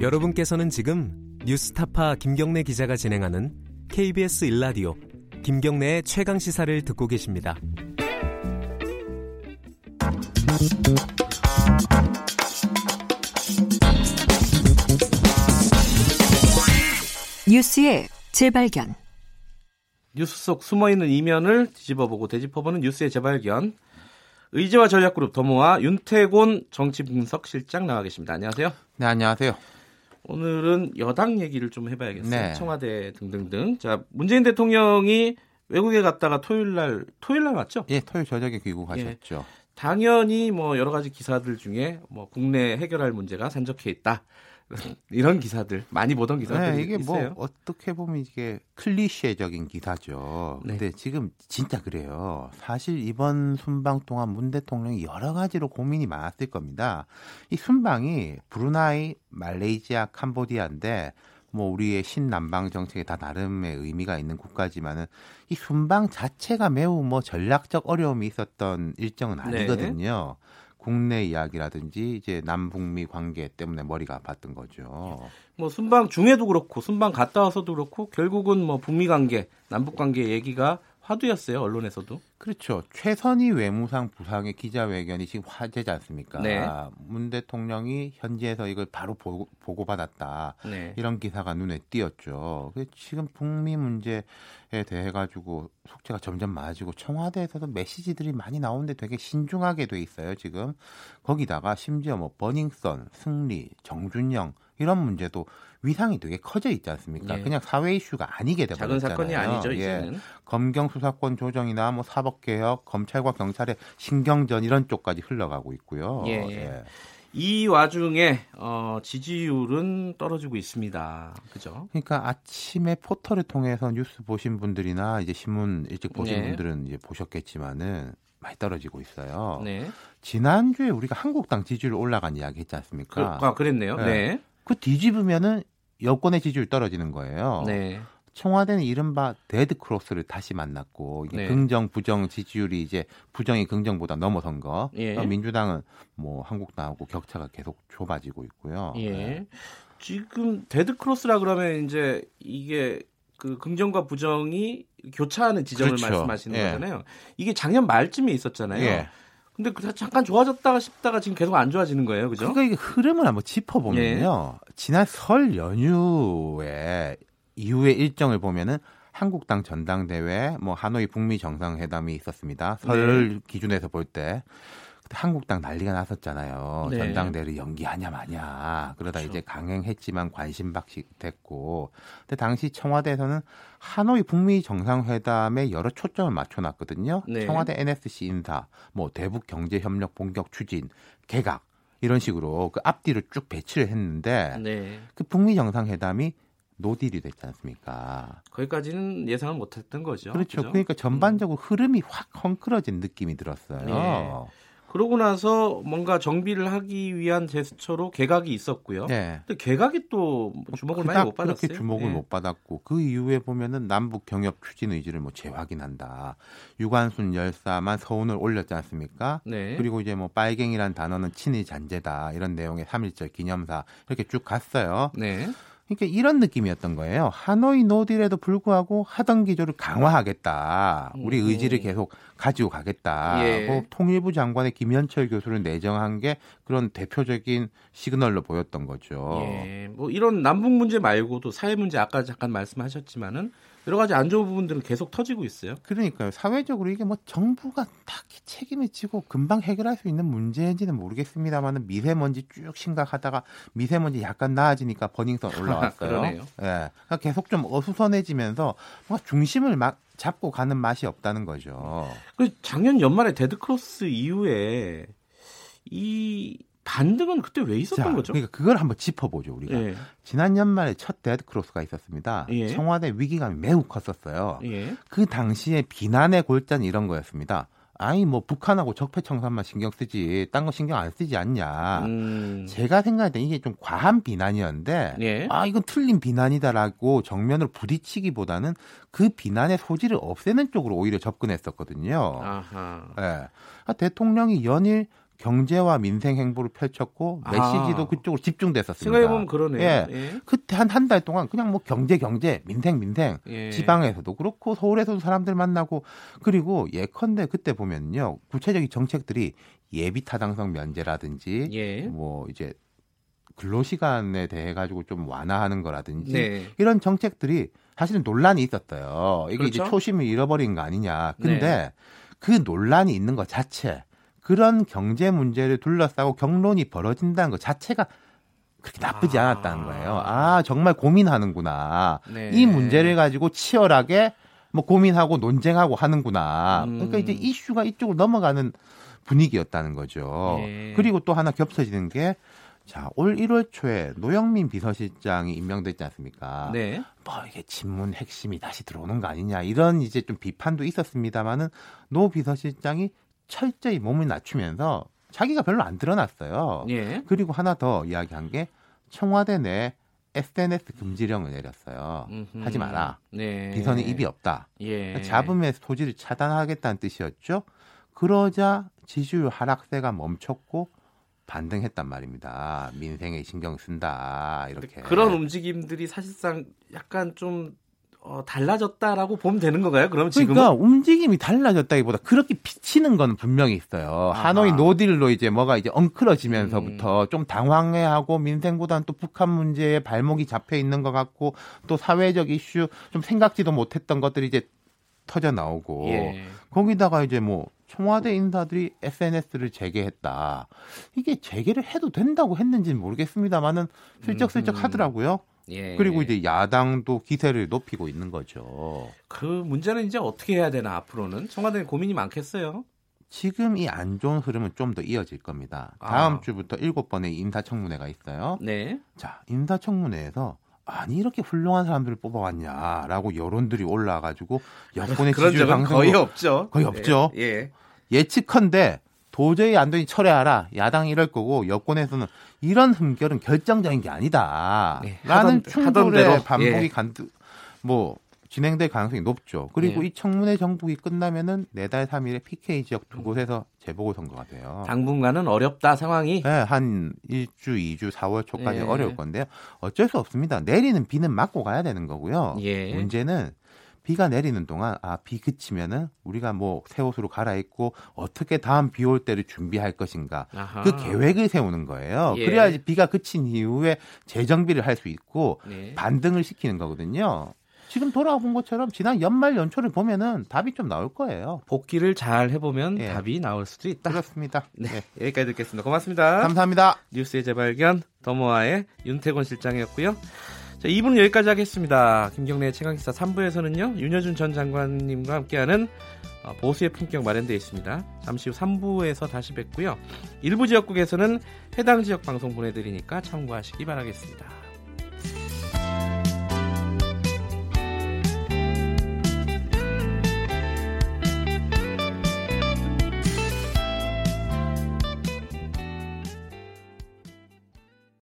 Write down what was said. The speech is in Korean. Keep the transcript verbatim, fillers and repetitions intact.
여러분께서는 지금 뉴스타파 김경래 기자가 진행하는 케이비에스 일라디오 김경래의 최강 시사를 듣고 계십니다. 뉴스의 재발견. 뉴스 속 숨어있는 이면을 뒤집어보고 되짚어보는 뉴스의 재발견. 의지와 전략그룹 더모아 윤태곤 정치분석실장 나와 계십니다. 안녕하세요. 네, 안녕하세요. 오늘은 여당 얘기를 좀 해봐야겠어요. 네. 청와대 등등등. 자, 문재인 대통령이 외국에 갔다가 토요일 날, 토요일 날 맞죠? 예, 토요일 저녁에 귀국하셨죠. 예, 당연히 뭐 여러 가지 기사들 중에 뭐 국내 해결할 문제가 산적해 있다. 이런 기사들 많이 보던 기사들이 네, 이게 있어요. 뭐 어떻게 보면 이게 클리셰적인 기사죠. 네. 근데 지금 진짜 그래요. 사실 이번 순방 동안 문 대통령이 여러 가지로 고민이 많았을 겁니다. 이 순방이 브루나이, 말레이시아, 캄보디아인데 뭐 우리의 신남방 정책에 다 나름의 의미가 있는 국가지만은 이 순방 자체가 매우 뭐 전략적 어려움이 있었던 일정은 아니거든요. 네. 국내 이야기라든지 이제 남북미 관계 때문에 머리가 아팠던 거죠. 뭐 순방 중에도 그렇고 순방 갔다 와서도 그렇고 결국은 뭐 북미 관계, 남북 관계 얘기가 화두였어요. 언론에서도. 그렇죠. 최선희 외무상 부상의 기자회견이 지금 화제지 않습니까? 네. 문 대통령이 현지에서 이걸 바로 보고, 보고받았다. 네. 이런 기사가 눈에 띄었죠. 지금 북미 문제에 대해 가지고 숙제가 점점 많아지고 청와대에서도 메시지들이 많이 나오는데 되게 신중하게 돼 있어요. 지금 거기다가 심지어 뭐 버닝썬, 승리, 정준영 이런 문제도 위상이 되게 커져 있지 않습니까? 예. 그냥 사회 이슈가 아니게 되버렸잖아요. 작은 사건이 아니죠, 이제는. 예. 검경 수사권 조정이나 뭐 사법개혁, 검찰과 경찰의 신경전 이런 쪽까지 흘러가고 있고요. 예. 예. 이 와중에 어, 지지율은 떨어지고 있습니다. 그죠? 그러니까 아침에 포털을 통해서 뉴스 보신 분들이나 이제 신문 일찍 보신 예. 분들은 이제 보셨겠지만은 많이 떨어지고 있어요. 네. 지난주에 우리가 한국당 지지율 올라간 이야기 했지 않습니까? 그, 아, 그랬네요. 예. 네. 그 뒤집으면은 여권의 지지율 떨어지는 거예요. 네. 청와대는 이른바 데드크로스를 다시 만났고 이게 네. 긍정 부정 지지율이 이제 부정이 긍정보다 넘어선 거. 예. 민주당은 뭐 한국당하고 격차가 계속 좁아지고 있고요. 예. 네. 지금 데드크로스라 그러면 이제 이게 그 긍정과 부정이 교차하는 지점을 그렇죠. 말씀하시는 예. 거잖아요. 이게 작년 말쯤에 있었잖아요. 예. 근데 잠깐 좋아졌다가 싶다가 지금 계속 안 좋아지는 거예요, 그죠? 그러니까 이게 흐름을 한번 짚어보면요, 예. 지난 설 연휴에 이후의 일정을 보면은 한국당 전당대회, 뭐 하노이 북미 정상회담이 있었습니다. 설 네. 기준에서 볼 때 한국당 난리가 났었잖아요. 네. 전당대회를 연기하냐 마냐 그러다 그렇죠. 이제 강행했지만 관심 박식됐고, 근데 당시 청와대에서는 하노이 북미 정상회담에 여러 초점을 맞춰놨거든요. 네. 청와대 엔에스씨 인사, 뭐 대북 경제 협력 본격 추진, 개각 이런 식으로 그 앞뒤로 쭉 배치를 했는데 네. 그 북미 정상회담이 노딜이 됐지 않습니까? 거기까지는 예상을 못했던 거죠. 그렇죠. 그죠? 그러니까 전반적으로 음. 흐름이 확 헝클어진 느낌이 들었어요. 네. 그러고 나서 뭔가 정비를 하기 위한 제스처로 개각이 있었고요. 네. 근데 개각이 또 주목을 많이 못 받았어요. 그렇게 주목을 네. 못 받았고 그 이후에 보면은 남북 경협 추진 의지를 뭐 재확인한다. 유관순 열사만 서운을 올렸지 않습니까? 네. 그리고 이제 뭐 빨갱이란 단어는 친일 잔재다 이런 내용의 삼일절 기념사 이렇게 쭉 갔어요. 네. 그러니까 이런 느낌이었던 거예요. 하노이 노딜에도 불구하고 하던 기조를 강화하겠다. 우리 의지를 계속 가지고 가겠다. 예. 통일부 장관의 김연철 교수를 내정한 게 그런 대표적인 시그널로 보였던 거죠. 예. 뭐 이런 남북 문제 말고도 사회 문제 아까 잠깐 말씀하셨지만은 여러 가지 안 좋은 부분들은 계속 터지고 있어요. 그러니까요. 사회적으로 이게 뭐 정부가 딱히 책임을 지고 금방 해결할 수 있는 문제인지는 모르겠습니다만 미세먼지 쭉 심각하다가 미세먼지 약간 나아지니까 버닝썬 올라왔어요. 그러네요. 예, 계속 좀 어수선해지면서 뭔가 중심을 막 잡고 가는 맛이 없다는 거죠. 그 작년 연말에 데드크로스 이후에 이 반등은 그때 왜 있었던 자, 거죠? 그러니까 그걸 한번 짚어보죠, 우리가. 예. 지난 연말에 첫 데드크로스가 있었습니다. 예. 청와대 위기감이 매우 컸었어요. 예. 그 당시에 비난의 골자는 이런 거였습니다. 아니 뭐 북한하고 적폐청산만 신경 쓰지 딴 거 신경 안 쓰지 않냐. 음. 제가 생각할 때 이게 좀 과한 비난이었는데 예. 아 이건 틀린 비난이다라고 정면으로 부딪히기보다는 그 비난의 소지를 없애는 쪽으로 오히려 접근했었거든요. 아하. 예. 아, 대통령이 연일 경제와 민생 행보를 펼쳤고 메시지도 아. 그쪽으로 집중됐었습니다. 생각해보면 그러네요. 예. 예. 그때 한 한 달 동안 그냥 뭐 경제 경제 민생 민생 예. 지방에서도 그렇고 서울에서도 사람들 만나고 그리고 예컨대 그때 보면요 구체적인 정책들이 예비 타당성 면제라든지 예. 뭐 이제 근로시간에 대해 가지고 좀 완화하는 거라든지 네. 이런 정책들이 사실은 논란이 있었어요. 이게 그렇죠? 이제 초심을 잃어버린 거 아니냐. 근데 네. 그 논란이 있는 것 자체 그런 경제 문제를 둘러싸고 격론이 벌어진다는 것 자체가 그렇게 나쁘지 아... 않았다는 거예요. 아, 정말 고민하는구나. 네. 이 문제를 가지고 치열하게 뭐 고민하고 논쟁하고 하는구나. 음... 그러니까 이제 이슈가 이쪽으로 넘어가는 분위기였다는 거죠. 네. 그리고 또 하나 겹쳐지는 게 자, 올 일월 초에 노영민 비서실장이 임명됐지 않습니까? 네. 뭐 이게 친문 핵심이 다시 들어오는 거 아니냐. 이런 이제 좀 비판도 있었습니다만은 노 비서실장이 철저히 몸을 낮추면서 자기가 별로 안 드러났어요. 예. 그리고 하나 더 이야기한 게 청와대 내 에스엔에스 금지령을 내렸어요. 음흠. 하지 마라. 네. 비선이 입이 없다. 예. 잡음의 소지를 차단하겠다는 뜻이었죠. 그러자 지지율 하락세가 멈췄고 반등했단 말입니다. 민생에 신경 쓴다. 이렇게. 그런 움직임들이 사실상 약간 좀 어, 달라졌다라고 보면 되는 건가요? 그럼 지금 그러니까 움직임이 달라졌다기보다 그렇게 비치는 건 분명히 있어요. 아하. 하노이 노딜로 이제 뭐가 이제 엉클어지면서부터 음. 좀 당황해하고 민생보다는 또 북한 문제에 발목이 잡혀 있는 것 같고 또 사회적 이슈 좀 생각지도 못했던 것들이 이제 터져 나오고 예. 거기다가 이제 뭐 청와대 인사들이 에스엔에스를 재개했다. 이게 재개를 해도 된다고 했는지는 모르겠습니다만은 슬쩍슬쩍 음. 하더라고요. 예. 그리고 이제 야당도 기세를 높이고 있는 거죠. 그 문제는 이제 어떻게 해야 되나 앞으로는 청와대에 고민이 많겠어요. 지금 이 안 좋은 흐름은 좀 더 이어질 겁니다. 다음 아. 주부터 일곱 번의 인사청문회가 있어요. 네. 자, 인사청문회에서 아니 이렇게 훌륭한 사람들을 뽑아왔냐라고 여론들이 올라와가지고 여권의 지지율 상승 거의 없죠. 거의 없죠. 예. 예. 예측컨대. 도저히 안 되니 철회하라. 야당이 이럴 거고 여권에서는 이런 흠결은 결정적인 게 아니다. 네, 라는 충돌의 반복이 예. 간드, 뭐 진행될 가능성이 높죠. 그리고 예. 이 청문회 정국이 끝나면은 내달 삼 일에 피케이 지역 두 곳에서 재보궐선거가 돼요. 당분간은 어렵다 상황이. 네, 한 일 주, 이 주, 사월 초까지 예. 어려울 건데요. 어쩔 수 없습니다. 내리는 비는 맞고 가야 되는 거고요. 예. 문제는. 비가 내리는 동안 아, 비 그치면은 우리가 뭐 새 옷으로 갈아입고 어떻게 다음 비 올 때를 준비할 것인가 아하. 그 계획을 세우는 거예요. 예. 그래야지 비가 그친 이후에 재정비를 할 수 있고 예. 반등을 시키는 거거든요. 지금 돌아본 것처럼 지난 연말 연초를 보면은 답이 좀 나올 거예요. 복기를 잘 해보면 예. 답이 나올 수도 있다. 그렇습니다. 네, 예. 여기까지 듣겠습니다. 고맙습니다. 감사합니다. 뉴스의 재발견 더모아의 윤태곤 실장이었고요. 자, 이 부는 여기까지 하겠습니다. 김경래의 최강기사 삼 부에서는요. 윤여준 전 장관님과 함께하는 보수의 품격 마련되어 있습니다. 잠시 후 삼 부에서 다시 뵙고요. 일부 지역국에서는 해당 지역 방송 보내드리니까 참고하시기 바라겠습니다.